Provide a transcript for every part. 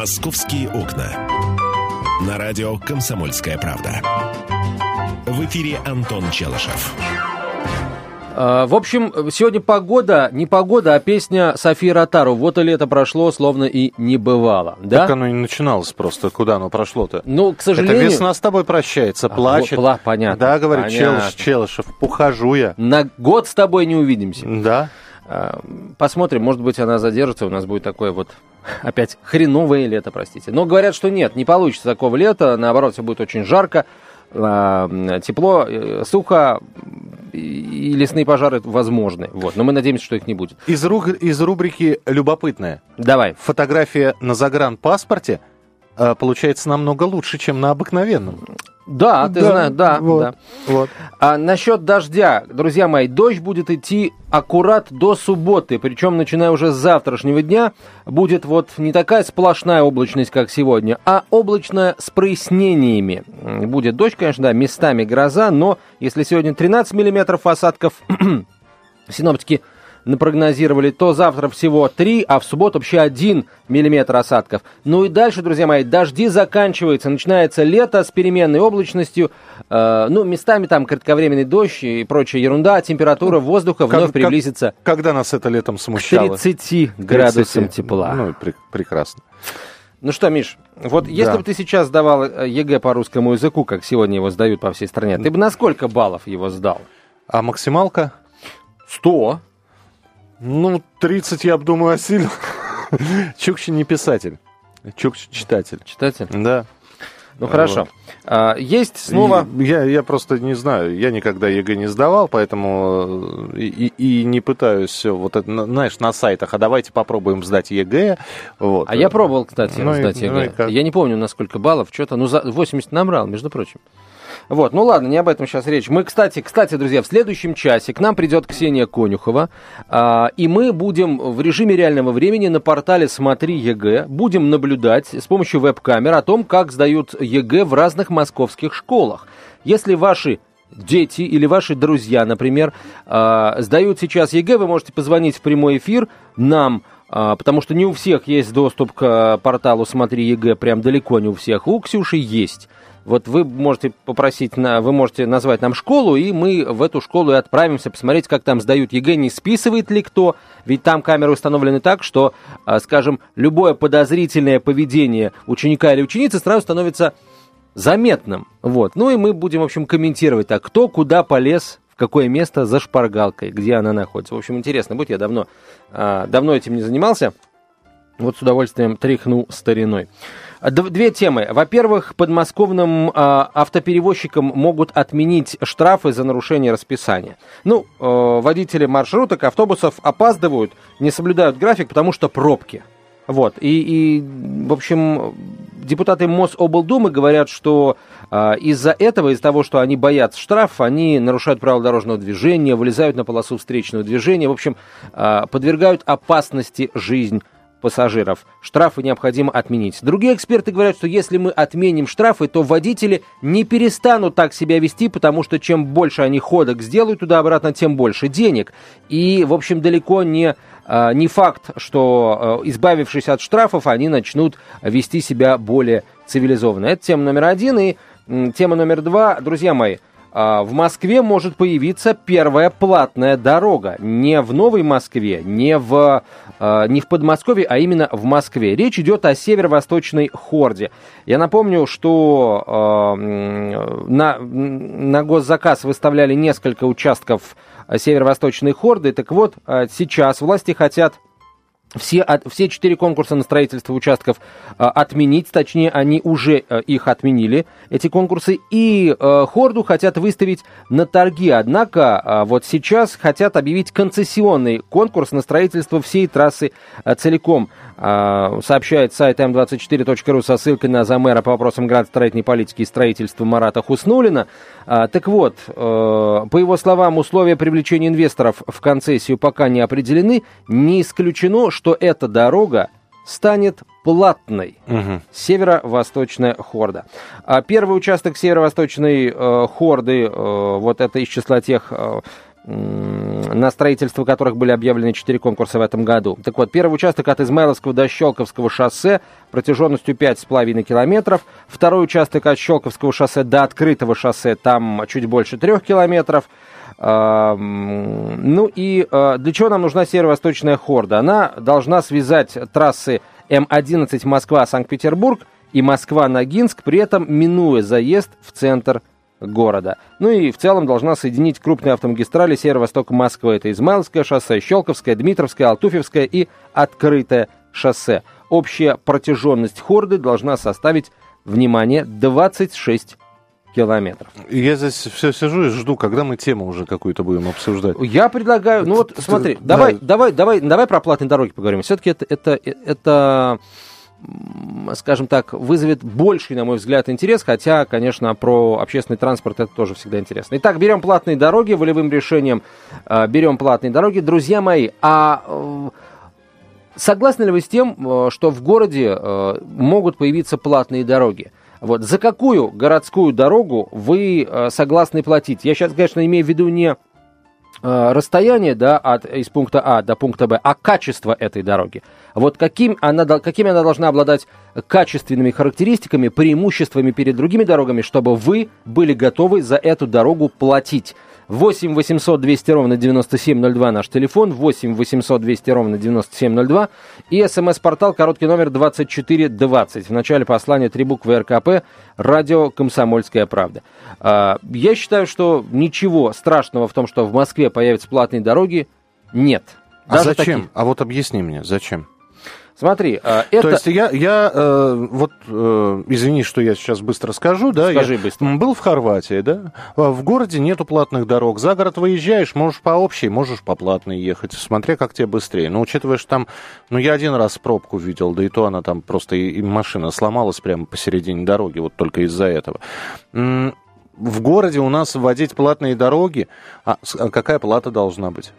«Московские окна». На радио «Комсомольская правда». В эфире Антон Челышев. В общем, сегодня погода, не погода, а песня Софии Ротару. Вот и лето прошло, словно и не бывало. Да? Так оно и начиналось просто. Куда оно прошло-то? Ну, к сожалению... Это весна с тобой прощается, плачет. Понятно. Да, говорит, Челышев, ухожу я. На год с тобой не увидимся. Да. Посмотрим, может быть, она задержится, у нас будет такое вот опять хреновое лето, простите. Но говорят, что нет, не получится такого лета, наоборот, все будет очень жарко. Тепло, сухо и лесные пожары возможны. Вот. Но мы надеемся, что их не будет. Из рубрики «Любопытное». Давай. Фотография на загранпаспорте получается намного лучше, чем на обыкновенном. Да, ты знаешь, да. Вот, да. Вот. А насчет дождя, друзья мои, дождь будет идти аккурат до субботы, причем начиная уже с завтрашнего дня будет вот не такая сплошная облачность, как сегодня, а облачная с прояснениями. Будет дождь, конечно, да, местами гроза, но если сегодня 13 миллиметров осадков синоптики напрогнозировали, то завтра всего 3, а в субботу вообще 1 миллиметр осадков. Ну и дальше, друзья мои, дожди заканчиваются, начинается лето с переменной облачностью, местами там кратковременный дождь и прочая ерунда, температура воздуха вновь приблизится... Когда нас это летом смущало? 30 градусам тепла. Ну, прекрасно. Ну что, Миш, вот если бы ты сейчас сдавал ЕГЭ по русскому языку, как сегодня его сдают по всей стране, ты бы на сколько баллов его сдал? А максималка? 100. 30 я бы, думаю, осилил. Чукчи не писатель. Чукчи читатель. Читатель? Да. Ну, хорошо. Есть снова... Я просто не знаю. Я никогда ЕГЭ не сдавал, поэтому и не пытаюсь... Вот это, знаешь, на сайтах. А давайте попробуем сдать ЕГЭ. Вот. А я пробовал, кстати, сдать ЕГЭ. Я не помню, на сколько баллов. Что-то... 80 набрал, между прочим. Вот, ну ладно, не об этом сейчас речь. Мы, кстати, друзья, в следующем часе к нам придет Ксения Конюхова, и мы будем в режиме реального времени на портале «Смотри ЕГЭ» будем наблюдать с помощью веб-камер о том, как сдают ЕГЭ в разных московских школах. Если ваши дети или ваши друзья, например, сдают сейчас ЕГЭ, вы можете позвонить в прямой эфир нам, потому что не у всех есть доступ к порталу «Смотри ЕГЭ», прям далеко не у всех. У Ксюши есть. Вот вы можете назвать нам школу, и мы в эту школу и отправимся посмотреть, как там сдают ЕГЭ, не списывает ли кто. Ведь там камеры установлены так, что, скажем, любое подозрительное поведение ученика или ученицы сразу становится заметным. Вот. Ну и мы будем, в общем, комментировать так, кто куда полез, в какое место за шпаргалкой, где она находится. В общем, интересно будет, я давно этим не занимался. Вот с удовольствием тряхну стариной. Две темы. Во-первых, подмосковным автоперевозчикам могут отменить штрафы за нарушение расписания. Водители маршруток, автобусов опаздывают, не соблюдают график, потому что пробки. Вот. И в общем, депутаты Мособлдумы говорят, что из-за того, что они боятся штрафов, они нарушают правила дорожного движения, вылезают на полосу встречного движения, в общем, подвергают опасности жизнь пассажиров. Штрафы необходимо отменить. Другие эксперты говорят, что если мы отменим штрафы, то водители не перестанут так себя вести, потому что чем больше они ходок сделают туда-обратно, тем больше денег. И, в общем, далеко не факт, что, избавившись от штрафов, они начнут вести себя более цивилизованно. Это тема номер 1. И тема номер 2, друзья мои, в Москве может появиться первая платная дорога. Не в Новой Москве, не в Подмосковье, а именно в Москве. Речь идет о Северо-Восточной Хорде. Я напомню, что на госзаказ выставляли несколько участков Северо-Восточной Хорды. Так вот, сейчас власти хотят все 4 конкурса на строительство участков отменить, точнее, они уже их отменили, эти конкурсы, и Хорду хотят выставить на торги, однако вот сейчас хотят объявить концессионный конкурс на строительство всей трассы целиком, сообщает сайт m24.ru со ссылкой на замэра по вопросам градостроительной политики и строительства Марата Хуснуллина. Так вот, по его словам, условия привлечения инвесторов в концессию пока не определены, не исключено, что эта дорога станет платной. Угу. Северо-Восточная Хорда. Первый участок Северо-Восточной Хорды, вот это из числа тех на строительство которых были объявлены 4 конкурса в этом году. Так вот, первый участок от Измайловского до Щелковского шоссе протяженностью 5,5 километров. Второй участок от Щелковского шоссе до Открытого шоссе, там чуть больше 3 километров. Ну и для чего нам нужна Северо-Восточная Хорда? Она должна связать трассы М11 Москва-Санкт-Петербург и Москва-Ногинск, при этом минуя заезд в центр города. Ну и в целом должна соединить крупные автомагистрали северо-востока Москвы. Это Измайловское шоссе, Щелковское, Дмитровское, Алтуфьевское и Открытое шоссе. Общая протяженность хорды должна составить, внимание, 26 километров. Я здесь все сижу и жду, когда мы тему уже какую-то будем обсуждать. Я предлагаю, ну вот смотри, давай про платные дороги поговорим. Все-таки это скажем так, вызовет больший, на мой взгляд, интерес, хотя, конечно, про общественный транспорт это тоже всегда интересно. Итак, берем платные дороги, волевым решением берем платные дороги. Друзья мои, а согласны ли вы с тем, что в городе могут появиться платные дороги? Вот. За какую городскую дорогу вы согласны платить? Я сейчас, конечно, имею в виду не расстояние, да, из пункта А до пункта Б, а качество этой дороги. Вот какими она должна обладать качественными характеристиками, преимуществами перед другими дорогами, чтобы вы были готовы за эту дорогу платить. 8 800 200 ровно 9702 наш телефон, 8 800 200 ровно 9702 и смс-портал, короткий номер 2420. В начале послания 3 буквы РКП, радио «Комсомольская правда». Я считаю, что ничего страшного в том, что в Москве появятся платные дороги, нет. Даже зачем? Такие. А вот объясни мне, зачем? Смотри, это... То есть я извини, что я сейчас быстро скажу, да? Скажи быстро. Был в Хорватии, да? В городе нету платных дорог. За город выезжаешь, можешь по общей, можешь по платной ехать, смотря как тебе быстрее. Но учитывая, что там... Ну, я один раз пробку видел, да и то она там просто... И машина сломалась прямо посередине дороги, вот только из-за этого. В городе у нас вводить платные дороги... А какая плата должна быть?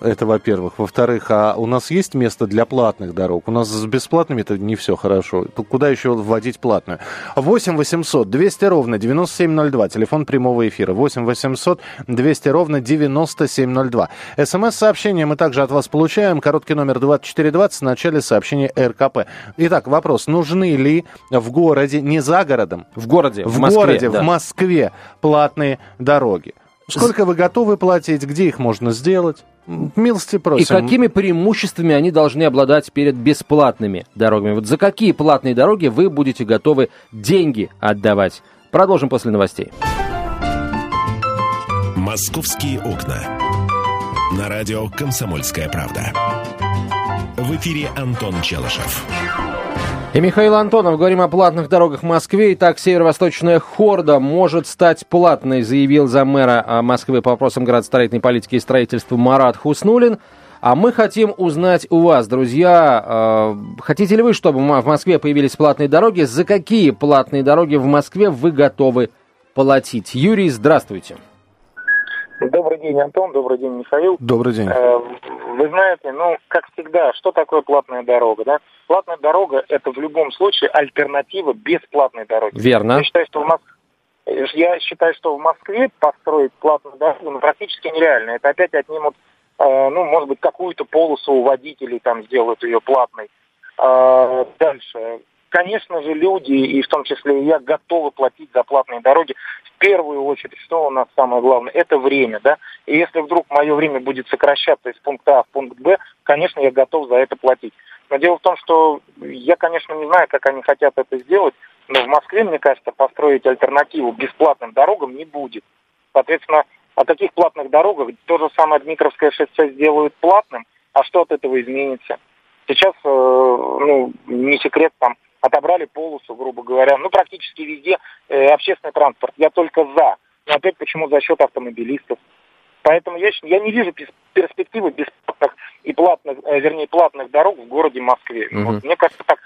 Это, во-первых. Во-вторых, а у нас есть место для платных дорог? У нас с бесплатными-то не все хорошо. Куда еще вводить платную? 8 800 200 ровно 9702. Телефон прямого эфира. 8 800 200 ровно 9702. СМС-сообщение мы также от вас получаем. Короткий номер 2420 в начале сообщения РКП. Итак, вопрос. Нужны ли в городе, не за городом, в Москве платные дороги? Сколько вы готовы платить, где их можно сделать? Милости просим. И какими преимуществами они должны обладать перед бесплатными дорогами? Вот за какие платные дороги вы будете готовы деньги отдавать? Продолжим после новостей. Московские окна. На радио «Комсомольская правда». В эфире Антон Челышев. И Михаил Антонов. Говорим о платных дорогах в Москве. Итак, Северо-Восточная Хорда может стать платной, заявил заммэра Москвы по вопросам градостроительной политики и строительства Марат Хуснуллин. А мы хотим узнать у вас, друзья, хотите ли вы, чтобы в Москве появились платные дороги? За какие платные дороги в Москве вы готовы платить? Юрий, здравствуйте. Добрый день, Антон. Добрый день, Михаил. Добрый день. Вы знаете, ну, как всегда, что такое платная дорога, да? Платная дорога – это в любом случае альтернатива бесплатной дороги. Верно. Я считаю, что в Москве построить платную дорогу практически нереально. Это опять отнимут, может быть, какую-то полосу у водителей, там, сделают ее платной. Дальше. Конечно же, люди, и в том числе и я, готовы платить за платные дороги. В первую очередь, что у нас самое главное, это время, да. И если вдруг мое время будет сокращаться из пункта А в пункт Б, конечно, я готов за это платить. Но дело в том, что я, конечно, не знаю, как они хотят это сделать, но в Москве, мне кажется, построить альтернативу бесплатным дорогам не будет. Соответственно, о таких платных дорогах то же самое Дмитровское шоссе сделают платным, а что от этого изменится? Сейчас, не секрет, там, отобрали полосу, грубо говоря, практически везде общественный транспорт. Я только за. Но опять почему за счет автомобилистов. Поэтому я не вижу перспективы бесплатных и платных дорог в городе Москве. Угу. Вот, мне кажется, так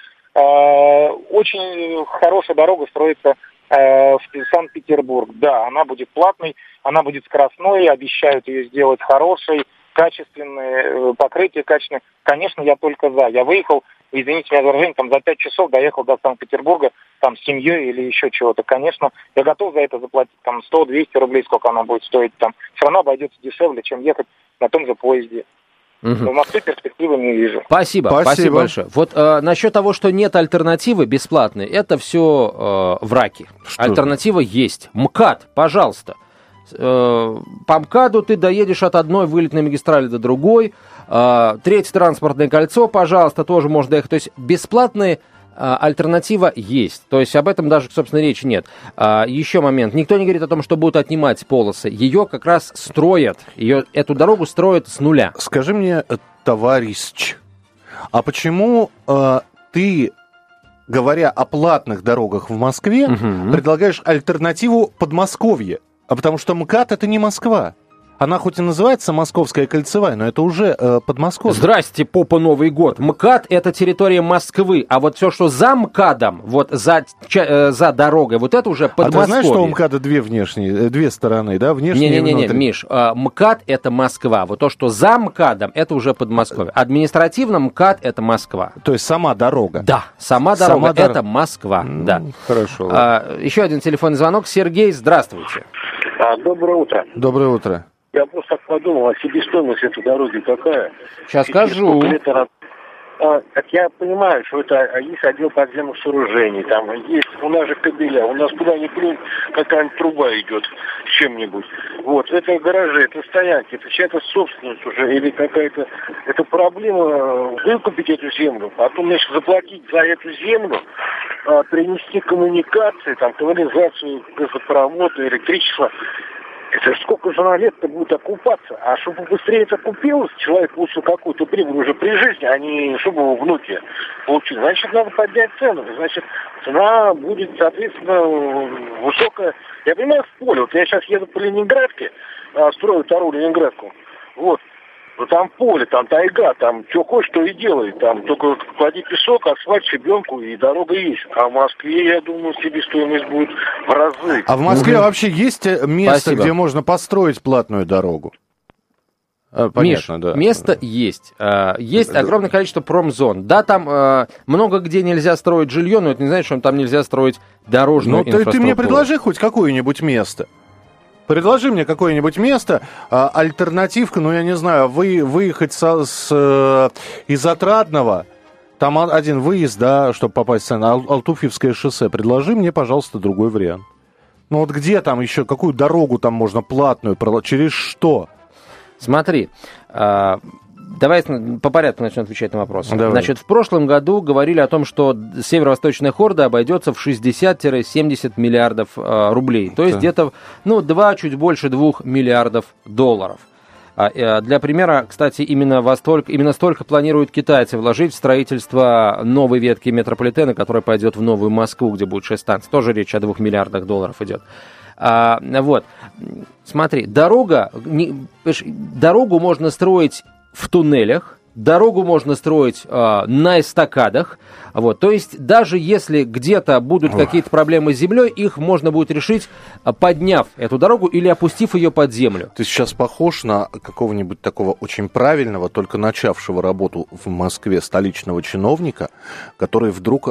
очень хорошая дорога строится в Санкт-Петербург. Да, она будет платной, она будет скоростной, обещают ее сделать хорошей, качественной, покрытие качественное. Конечно, я только за. Я выехал извините меня за выражение, там за 5 часов доехал до Санкт-Петербурга, там с семьей или еще чего-то. Конечно, я готов за это заплатить там 100-200 рублей, сколько оно будет стоить там. Все равно обойдется дешевле, чем ехать на том же поезде. Угу. В Москве перспективы не вижу. Спасибо большое. Вот насчет того, что нет альтернативы бесплатной, это все враки. Что? Альтернатива есть. МКАД, пожалуйста. По МКАДу ты доедешь от одной вылетной магистрали до другой. Третье транспортное кольцо, пожалуйста, тоже можно доехать. То есть бесплатные альтернатива есть. То есть об этом даже, собственно, речи нет. Еще момент. Никто не говорит о том, что будут отнимать полосы. Ее как раз строят. Эту дорогу строят с нуля. Скажи мне, товарищ, а почему ты, говоря о платных дорогах в Москве, предлагаешь альтернативу Подмосковье? А потому что МКАД — это не Москва. Она хоть и называется Московская кольцевая, но это уже Подмосковье. Здрасте, попа, Новый год. МКАД — это территория Москвы, а вот все, что за МКАДом, вот за дорогой, вот это уже Подмосковье. А ты знаешь, что у МКАДа две стороны, да, внешние и внутренние? Не-не-не, Миш, МКАД — это Москва, вот то, что за МКАДом, это уже Подмосковье. Административно МКАД — это Москва. То есть сама дорога? Да, сама дорога — это Москва, да. Хорошо. Еще один телефонный звонок. Сергей, здравствуйте. Доброе утро. Доброе утро. Я просто так подумал, а себестоимость этой дороги какая? Сейчас скажу. Я понимаю, что это есть отдел подземных сооружений, там есть, у нас же кабеля, у нас куда ни плюнь, какая-нибудь труба идет с чем-нибудь. Вот, это гаражи, это стоянки, это чья-то собственность уже, или какая-то, это проблема выкупить эту землю, потом, значит, заплатить за эту землю, принести коммуникации, там, канализацию, газопровод, электричество. Это сколько же на лет-то будет окупаться? А чтобы быстрее это купилось, человек получил какую-то прибыль уже при жизни, а не чтобы его внуки получили. Значит, надо поднять цену. Значит, цена будет, соответственно, высокая. Я понимаю, в поле. Вот я сейчас еду по Ленинградке, строю вторую Ленинградку. Вот. Ну там поле, там тайга, там что хочешь, то и делай. Там только клади песок, асфальт, щебенку, и дорога есть. А в Москве, я думаю, себестоимость будет в разы. А в Москве вообще есть место, где можно построить платную дорогу? Понятно, Миш, да. Место есть. Есть огромное количество промзон. Да, там много где нельзя строить жилье, но это не значит, что там нельзя строить дорожную инфраструктуру. Ты мне предложи хоть какое-нибудь место. Предложи мне какое-нибудь место, альтернативка, ну, я не знаю, выехать из Отрадного, там один выезд, да, чтобы попасть на Алтуфьевское шоссе. Предложи мне, пожалуйста, другой вариант. Ну, вот где там еще, какую дорогу там можно платную, через что? Смотри, давай по порядку начнем отвечать на вопросы. Давай. Значит, в прошлом году говорили о том, что Северо-Восточная Хорда обойдется в 60-70 миллиардов рублей. То есть где-то, ну, чуть больше 2 миллиардов долларов. Для примера, кстати, именно столько планируют китайцы вложить в строительство новой ветки метрополитена, которая пойдет в Новую Москву, где будет 6 станций. Тоже речь о 2 миллиардах долларов идет. Вот. Смотри, дорогу можно строить в туннелях, дорогу можно строить на эстакадах. Вот. То есть даже если где-то будут какие-то проблемы с землей, их можно будет решить, подняв эту дорогу или опустив ее под землю. Ты сейчас похож на какого-нибудь такого очень правильного, только начавшего работу в Москве столичного чиновника, который вдруг,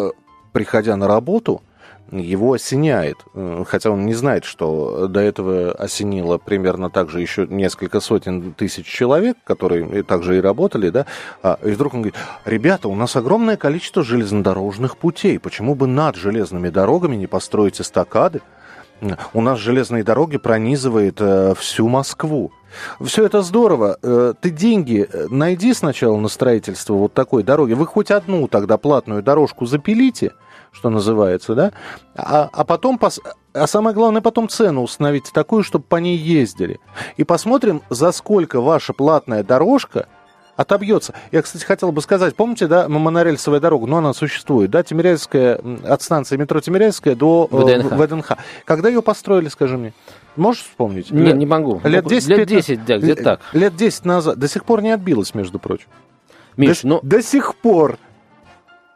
приходя на работу, его осеняет, хотя он не знает, что до этого осенило примерно так же еще несколько сотен тысяч человек, которые также и работали, да, и вдруг он говорит: ребята, у нас огромное количество железнодорожных путей, почему бы над железными дорогами не построить эстакады? У нас железные дороги пронизывают всю Москву. Все это здорово. Ты деньги найди сначала на строительство вот такой дороги. Вы хоть одну тогда платную дорожку запилите, что называется, да? А потом, самое главное, потом цену установите такую, чтобы по ней ездили. И посмотрим, за сколько ваша платная дорожка отобьется. Я, кстати, хотел бы сказать, помните, да, монорельсовая дорога, но она существует, да, Тимирязевская, от станции метро Тимирязевская до ВДНХ. Когда ее построили, скажи мне? Можешь вспомнить? Нет, не могу. Лет 10, где-то так. Лет 10 назад. До сих пор не отбилась, между прочим. Миш, до сих пор.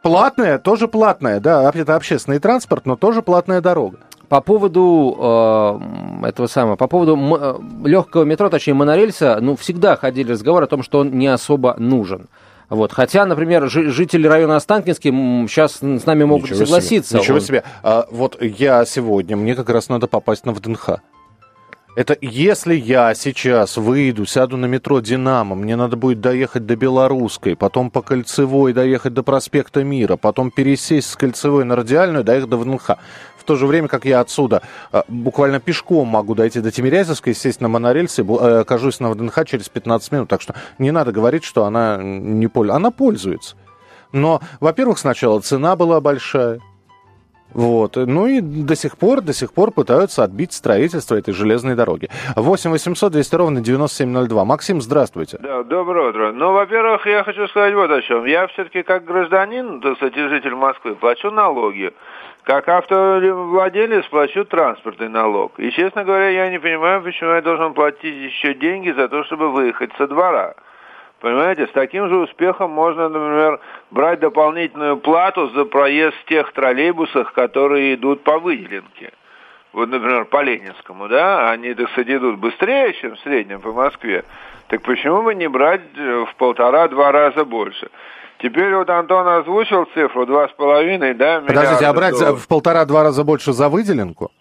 Платная, тоже платная, да, это общественный транспорт, но тоже платная дорога. По поводу легкого метро, точнее монорельса, всегда ходили разговоры о том, что он не особо нужен. Вот. Хотя, например, жители района Останкинский сейчас с нами могут ничего согласиться. Ничего себе. А, вот я сегодня, мне как раз надо попасть на ВДНХ. Это если я сейчас выйду, сяду на метро «Динамо», мне надо будет доехать до Белорусской, потом по Кольцевой доехать до проспекта Мира, потом пересесть с Кольцевой на Радиальную, доехать до ВДНХ. В то же время, как я отсюда буквально пешком могу дойти до Тимирязевской, сесть на монорельс и окажусь на ВДНХ через 15 минут. Так что не надо говорить, что она не пользуется. Она пользуется. Но, во-первых, сначала цена была большая. Вот. Ну и до сих пор пытаются отбить строительство этой железной дороги. 8 800 200 ровно 9702. Максим, здравствуйте. Да, доброе утро. Ну, во-первых, я хочу сказать вот о чем. Я все-таки как гражданин, так сказать, житель Москвы, плачу налоги. Как автовладелец плачу транспортный налог. И, честно говоря, я не понимаю, почему я должен платить еще деньги за то, чтобы выехать со двора. Понимаете, с таким же успехом можно, например, брать дополнительную плату за проезд в тех троллейбусах, которые идут по выделенке. Вот, например, по Ленинскому, да, они, так сказать, идут быстрее, чем в среднем по Москве. Так почему бы не брать в 1,5-2 раза больше? Теперь вот Антон озвучил цифру 2,5, да, миллиарда. Подождите, а брать в 1,5-2 раза больше за выделенку?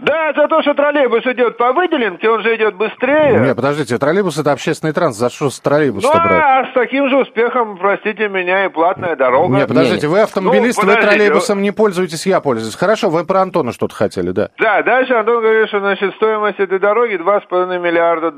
Да, за то, что троллейбус идет по выделенке, он же идет быстрее. Нет, подождите, троллейбус — это общественный транспорт, за что с троллейбус-то брать? А с таким же успехом, простите меня, и платная дорога. Нет, подождите, вы автомобилист, вы троллейбусом не пользуетесь, я пользуюсь. Хорошо, вы про Антона что-то хотели, да? Да, дальше Антон говорит, что, значит, стоимость этой дороги $2,5 миллиарда,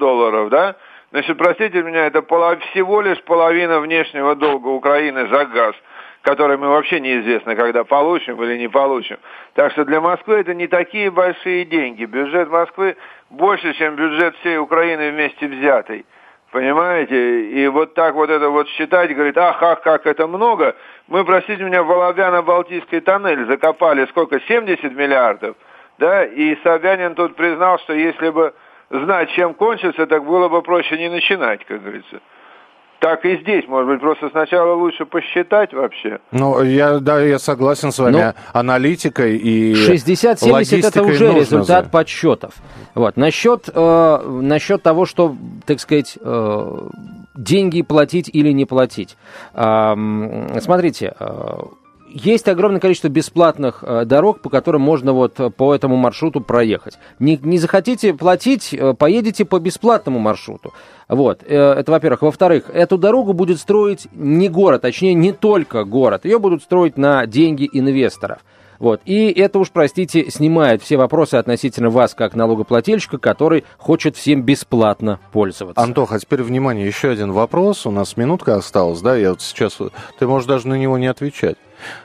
да? Значит, простите меня, это всего лишь половина внешнего долга Украины за газ, которые мы вообще неизвестно, когда получим или не получим. Так что для Москвы это не такие большие деньги. Бюджет Москвы больше, чем бюджет всей Украины вместе взятый. Понимаете? И вот так вот это вот считать, говорит, как это много. Мы, простите меня, Волого-Балтийский тоннель закопали сколько? 70 миллиардов. Да? И Собянин тут признал, что если бы знать, чем кончится, так было бы проще не начинать, как говорится. Так и здесь, может быть, просто сначала лучше посчитать вообще. Ну, я согласен с вами. Аналитикой и 60-70 это уже результат подсчетов. Вот. Насчет того, что, так сказать, деньги платить или не платить. Смотрите, есть огромное количество бесплатных дорог, по которым можно вот по этому маршруту проехать. Не захотите платить, поедете по бесплатному маршруту. Вот, это во-первых. Во-вторых, эту дорогу будет строить не город, точнее, не только город. Ее будут строить на деньги инвесторов. Вот. И это уж, простите, снимает все вопросы относительно вас, как налогоплательщика, который хочет всем бесплатно пользоваться. Антоха, а теперь, внимание, еще один вопрос. У нас минутка осталась, да? Я вот сейчас... Ты можешь даже на него не отвечать.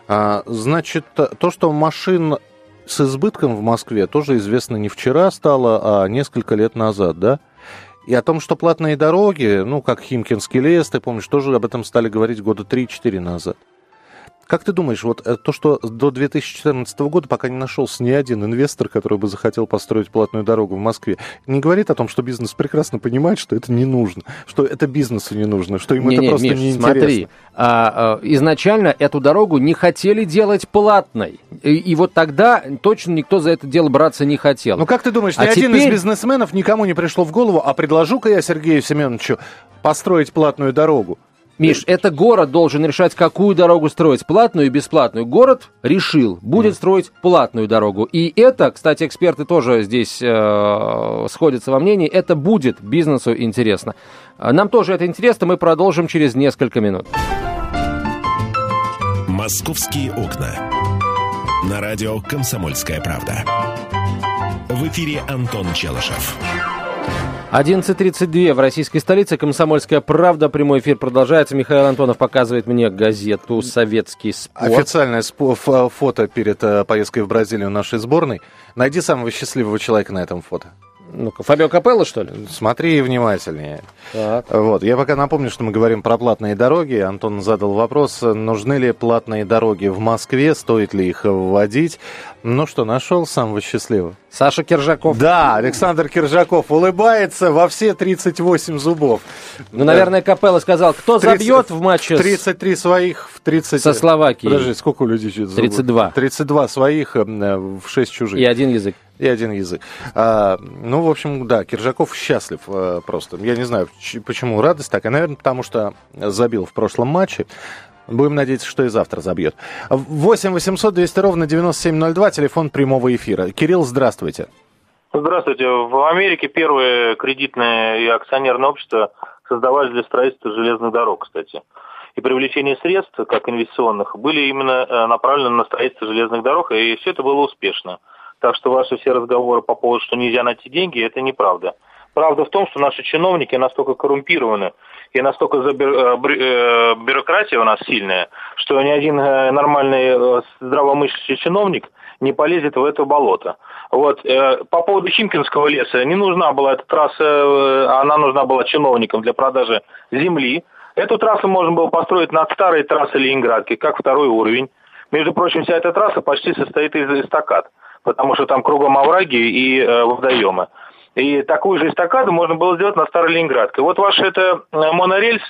Значит, то, что машин с избытком в Москве, тоже известно не вчера стало, а несколько лет назад, да? И о том, что платные дороги, ну, как Химкинский лес, ты помнишь, тоже об этом стали говорить года 3-4 назад. Как ты думаешь, вот то, что до 2014 года пока не нашелся ни один инвестор, который бы захотел построить платную дорогу в Москве, не говорит о том, что бизнес прекрасно понимает, что это не нужно, что это бизнесу не нужно, что им просто неинтересно. Смотри, изначально эту дорогу не хотели делать платной, и вот тогда точно никто за это дело браться не хотел. Ну как ты думаешь, ни один из бизнесменов никому не пришло в голову, а предложу-ка я Сергею Семеновичу построить платную дорогу? Миш, это город должен решать, какую дорогу строить, платную и бесплатную. Город решил, будет строить платную дорогу. И это, кстати, эксперты тоже здесь сходятся во мнении, это будет бизнесу интересно. Нам тоже это интересно, мы продолжим через несколько минут. Московские окна. На радио «Комсомольская правда». В эфире Антон Челышев. 11:32 в российской столице. «Комсомольская правда». Прямой эфир продолжается. Михаил Антонов показывает мне газету «Советский спорт». Официальное фото перед поездкой в Бразилию нашей сборной. Найди самого счастливого человека на этом фото. Ну-ка, Фабио Капелло, что ли? Смотри внимательнее. Так. Вот, я пока напомню, что мы говорим про платные дороги. Антон задал вопрос, нужны ли платные дороги в Москве, стоит ли их вводить. Ну что, нашел самого счастливого? Саша Кержаков. Да, Александр Кержаков улыбается во все 38 зубов. Ну, наверное, Капелло сказал, кто забьет в матче... 33 своих в 30... Со Словакией. Подожди, сколько у людей? 32. 32 своих в 6 чужих. И один язык. И один язык. Ну, в общем, да, Кержаков счастлив просто. Я не знаю, почему радость такая. Наверное, потому что забил в прошлом матче. Будем надеяться, что и завтра забьет. 8 800 200 ровно 9702, телефон прямого эфира. Кирилл, здравствуйте. Здравствуйте. В Америке первые кредитное и акционерное общество создавались для строительства железных дорог, кстати. И привлечение средств, как инвестиционных, были именно направлены на строительство железных дорог, и все это было успешно. Так что ваши все разговоры по поводу, что нельзя найти деньги, это неправда. Правда в том, что наши чиновники настолько коррумпированы, и настолько бюрократия у нас сильная, что ни один нормальный здравомыслящий чиновник не полезет в это болото. Вот. По поводу Химкинского леса, не нужна была эта трасса, она нужна была чиновникам для продажи земли. Эту трассу можно было построить над старой трассой Ленинградки, как второй уровень. Между прочим, вся эта трасса почти состоит из эстакад, потому что там кругом овраги и водоемы. И такую же эстакаду можно было сделать на старой Ленинградке. Вот ваш это монорельс,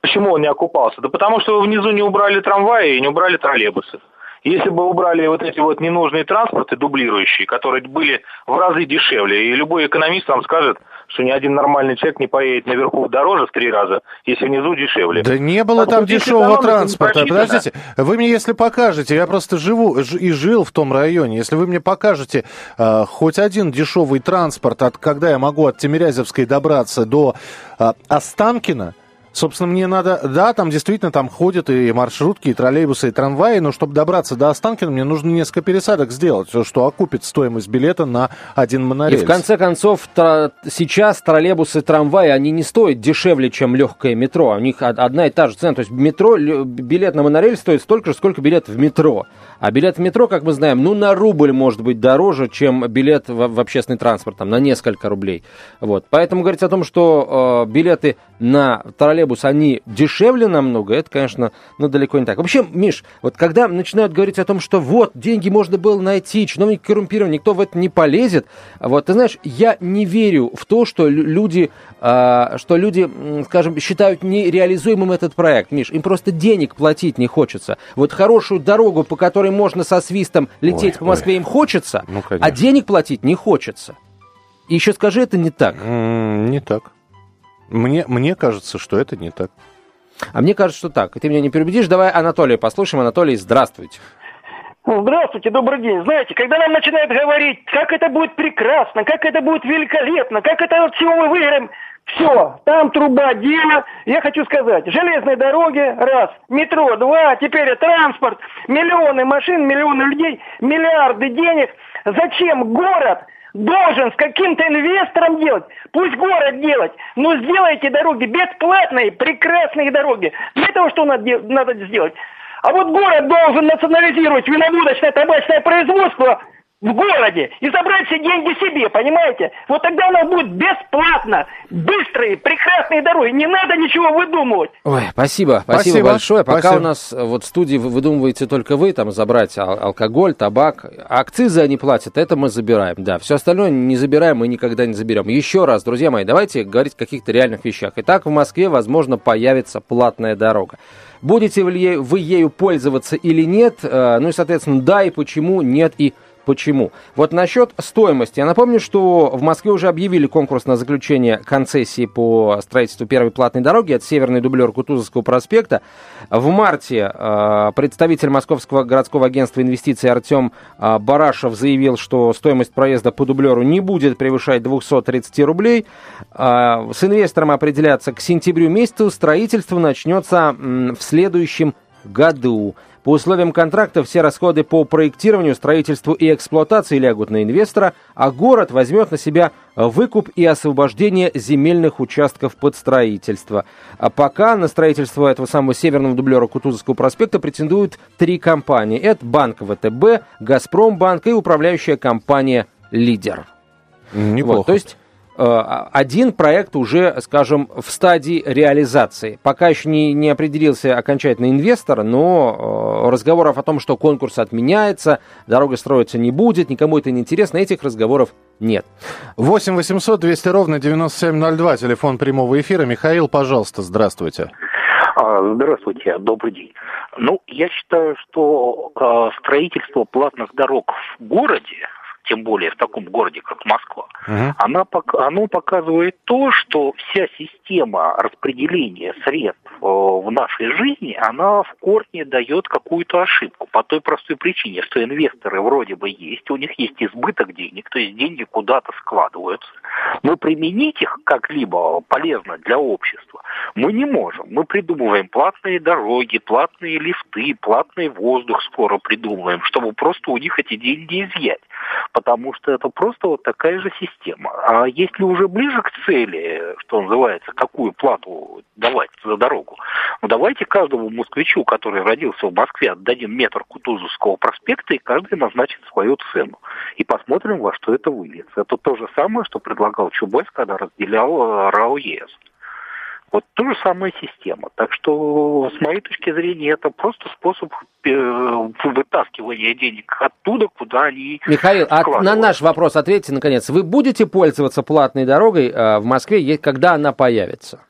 почему он не окупался? Да потому что внизу не убрали трамваи и не убрали троллейбусы. Если бы убрали вот эти вот ненужные транспорты, дублирующие, которые были в разы дешевле, и любой экономист вам скажет, что ни один нормальный человек не поедет наверху дороже в 3 раза, если внизу дешевле. Да не было там дешевого транспорта. Подождите, вы мне если покажете, я просто живу и жил в том районе, если вы мне покажете хоть один дешевый транспорт, когда я могу от Тимирязевской добраться до Останкино, собственно, мне надо... Да, там действительно там ходят и маршрутки, и троллейбусы, и трамваи, но чтобы добраться до Останкина, мне нужно несколько пересадок сделать, что окупит стоимость билета на один монорельс. И в конце концов, сейчас троллейбусы, трамваи, они не стоят дешевле, чем легкое метро. У них одна и та же цена. То есть метро, билет на монорельс стоит столько же, сколько билет в метро. А билет в метро, как мы знаем, ну, на рубль может быть дороже, чем билет в общественный транспорт, там, на несколько рублей. Вот. Поэтому говорить о том, что билеты на троллейбусы, они дешевле намного, это, конечно, ну, далеко не так. Вообще, Миш, вот когда начинают говорить о том, что вот, деньги можно было найти, чиновники коррумпированы, никто в это не полезет, вот, ты знаешь, я не верю в то, что люди, скажем, считают нереализуемым этот проект, Миш, им просто денег платить не хочется. Вот хорошую дорогу, по которой можно со свистом лететь по Москве, им хочется, ну, а денег платить не хочется. И еще скажи, это не так. Не так. Мне кажется, что это не так. А мне кажется, что так. И ты меня не переубедишь. Давай Анатолия послушаем. Анатолий, здравствуйте. Здравствуйте, добрый день. Знаете, когда нам начинают говорить, как это будет прекрасно, как это будет великолепно, как это от всего мы выиграем, все, там труба, дело. Я хочу сказать, железные дороги, раз, метро, два, теперь транспорт, миллионы машин, миллионы людей, миллиарды денег. Зачем город должен с каким-то инвестором делать? Пусть город делает, но сделайте дороги бесплатные, прекрасные дороги. Для того, что надо сделать. А вот город должен национализировать виноводочное табачное производство в городе и забрать все деньги себе, понимаете? Вот тогда у нас будет бесплатно, быстрые, прекрасные дороги. Не надо ничего выдумывать. Ой, спасибо большое. Пока у нас вот в студии выдумываете только вы, там, забрать алкоголь, табак. Акцизы они платят, это мы забираем. Да, все остальное не забираем, мы никогда не заберем. Еще раз, друзья мои, давайте говорить о каких-то реальных вещах. Итак, в Москве, возможно, появится платная дорога. Будете вы ею пользоваться или нет? Ну и, соответственно, да и почему, нет и почему. Вот насчет стоимости. Я напомню, что в Москве уже объявили конкурс на заключение концессии по строительству первой платной дороги. Это Северный дублер Кутузовского проспекта. В марте представитель Московского городского агентства инвестиций Артем Барашев заявил, что стоимость проезда по дублеру не будет превышать 230 рублей. С инвестором определяться к сентябрю месяцу. Строительство начнется в следующем году. По условиям контракта все расходы по проектированию, строительству и эксплуатации лягут на инвестора, а город возьмет на себя выкуп и освобождение земельных участков под строительство. А пока на строительство этого самого Северного дублера Кутузовского проспекта претендуют 3 компании. Это Банк ВТБ, Газпромбанк и управляющая компания «Лидер». Неплохо. Вот, то есть один проект уже, скажем, в стадии реализации. Пока еще не определился окончательно инвестор, но разговоров о том, что конкурс отменяется, дорога строиться не будет, никому это не интересно, этих разговоров нет. 8 800 200 ровно 9702, телефон прямого эфира. Михаил, пожалуйста, здравствуйте. Здравствуйте, добрый день. Ну, я считаю, что строительство платных дорог в городе тем более в таком городе, как Москва, оно показывает то, что вся система распределения средств в нашей жизни, она в корне дает какую-то ошибку. По той простой причине, что инвесторы вроде бы есть, у них есть избыток денег, то есть деньги куда-то складываются. Но применить их как-либо полезно для общества мы не можем. Мы придумываем платные дороги, платные лифты, платный воздух скоро придумываем, чтобы просто у них эти деньги изъять. Потому что это просто вот такая же система. А если уже ближе к цели, что называется, какую плату давать за дорогу, ну давайте каждому москвичу, который родился в Москве, отдадим метр Кутузовского проспекта, и каждый назначит свою цену. И посмотрим, во что это выльется. Это то же самое, что предлагал Чубайс, когда разделял РАО ЕС. Вот та же самая система. Так что, с моей точки зрения, это просто способ вытаскивания денег оттуда, куда они... Михаил, на наш вопрос ответьте, наконец. Вы будете пользоваться платной дорогой в Москве, когда она появится?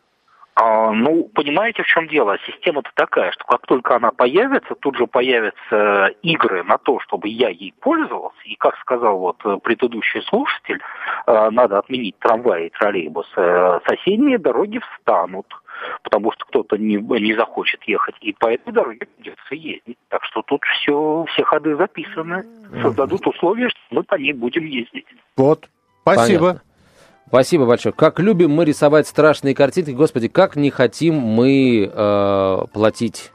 Ну, понимаете, в чем дело? Система-то такая, что как только она появится, тут же появятся игры на то, чтобы я ей пользовался. И, как сказал вот предыдущий слушатель, надо отменить трамваи и троллейбусы. Соседние дороги встанут, потому что кто-то не захочет ехать, и по этой дороге придется ездить. Так что тут все ходы записаны, создадут условия, что мы по ней будем ездить. Вот, спасибо. Понятно. Спасибо большое. Как любим мы рисовать страшные картинки. Господи, как не хотим мы платить.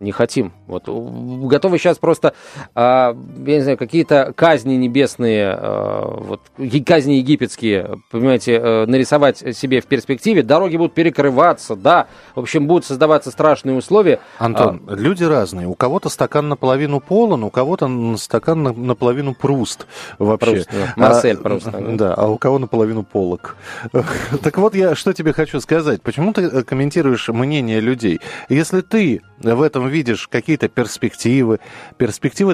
Не хотим. Вот. Готовы сейчас просто, я не знаю, какие-то казни небесные, вот, казни египетские, понимаете, нарисовать себе в перспективе. Дороги будут перекрываться, да. В общем, будут создаваться страшные условия. Антон, люди разные. У кого-то стакан наполовину Полон, у кого-то стакан наполовину Пруст вообще. Пруст, да. Марсель Пруст. Да, а у кого наполовину Полок. Так вот, я что тебе хочу сказать. Почему ты комментируешь мнение людей? Если ты в этом видишь какие-то перспективы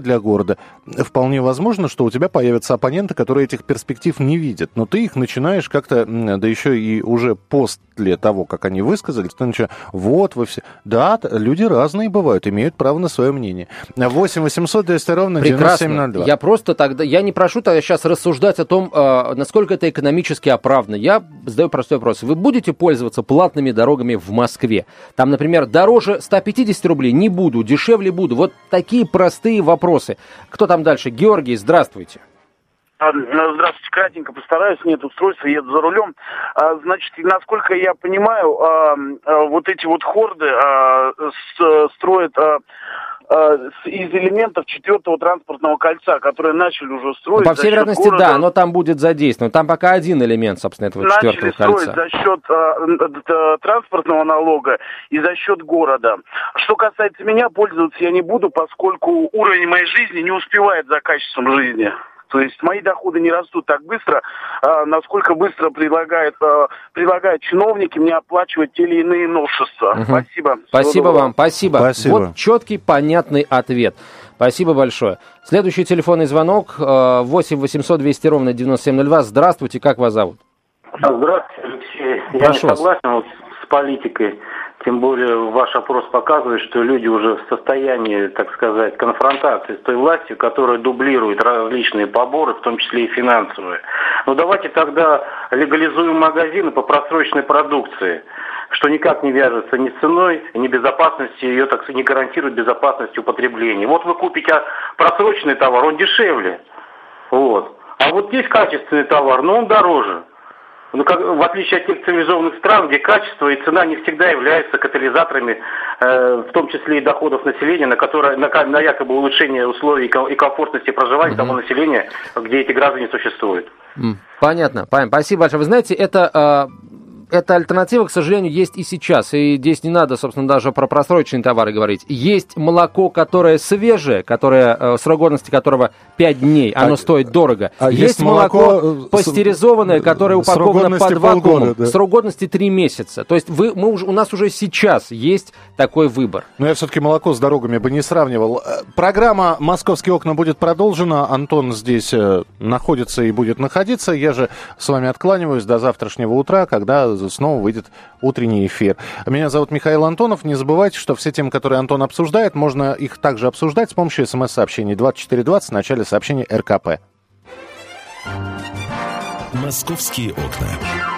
для города, вполне возможно, что у тебя появятся оппоненты, которые этих перспектив не видят. Но ты их начинаешь как-то, да еще и уже после того, как они высказались, ты начинаешь, вот вы все... Да, люди разные бывают, имеют право на свое мнение. 8 800 200 ровно 9702. Я просто тогда... Я не прошу тогда сейчас рассуждать о том, насколько это экономически оправдано. Я задаю простой вопрос. Вы будете пользоваться платными дорогами в Москве? Там, например, дороже 150 рублей не буду, дешевле буду. Вот такие простые вопросы. Кто там дальше? Георгий, здравствуйте. Здравствуйте, кратенько постараюсь, нет устройства, еду за рулем. Значит, насколько я понимаю, вот эти вот хорды строят из элементов четвертого транспортного кольца, которые начали уже строить. По всей вероятности, да, но там будет задействовано. Там пока один элемент, собственно, этого четвертого кольца. Начали строить за счет транспортного налога и за счет города. Что касается меня, пользоваться я не буду, поскольку уровень моей жизни не успевает за качеством жизни. То есть мои доходы не растут так быстро, насколько быстро предлагают чиновники мне оплачивать те или иные новшества. Спасибо. Спасибо вам, спасибо. Вот четкий, понятный ответ. Спасибо большое. Следующий телефонный звонок 8 800 200 ровно 9702. Здравствуйте, как вас зовут? Здравствуйте, Алексей. Я не согласен с политикой. Тем более ваш опрос показывает, что люди уже в состоянии, так сказать, конфронтации с той властью, которая дублирует различные поборы, в том числе и финансовые. Но давайте тогда легализуем магазины по просроченной продукции, что никак не вяжется ни с ценой, ни безопасностью, ее так не гарантирует безопасность употребления. Вот вы купите просроченный товар, он дешевле. Вот. А вот здесь качественный товар, но он дороже. Ну, как, в отличие от тех цивилизованных стран, где качество и цена не всегда являются катализаторами, в том числе и доходов населения, на якобы улучшение условий и комфортности проживания того населения, где эти граждане существуют. Понятно. Спасибо большое. Вы знаете, эта альтернатива, к сожалению, есть и сейчас. И здесь не надо, собственно, даже про просроченные товары говорить. Есть молоко, которое свежее, которое, срок годности которого 5 дней, оно стоит дорого. А есть молоко пастеризованное, которое упаковано под вакуум. Да. Срок годности 3 месяца. То есть у нас уже сейчас есть такой выбор. Но я все-таки молоко с дорогами бы не сравнивал. Программа «Московские окна» будет продолжена. Антон здесь находится и будет находиться. Я же с вами откланиваюсь до завтрашнего утра, когда снова выйдет утренний эфир. Меня зовут Михаил Антонов. Не забывайте, что все темы, которые Антон обсуждает, можно их также обсуждать с помощью смс-сообщений 2420 в начале сообщения РКП. «Московские окна».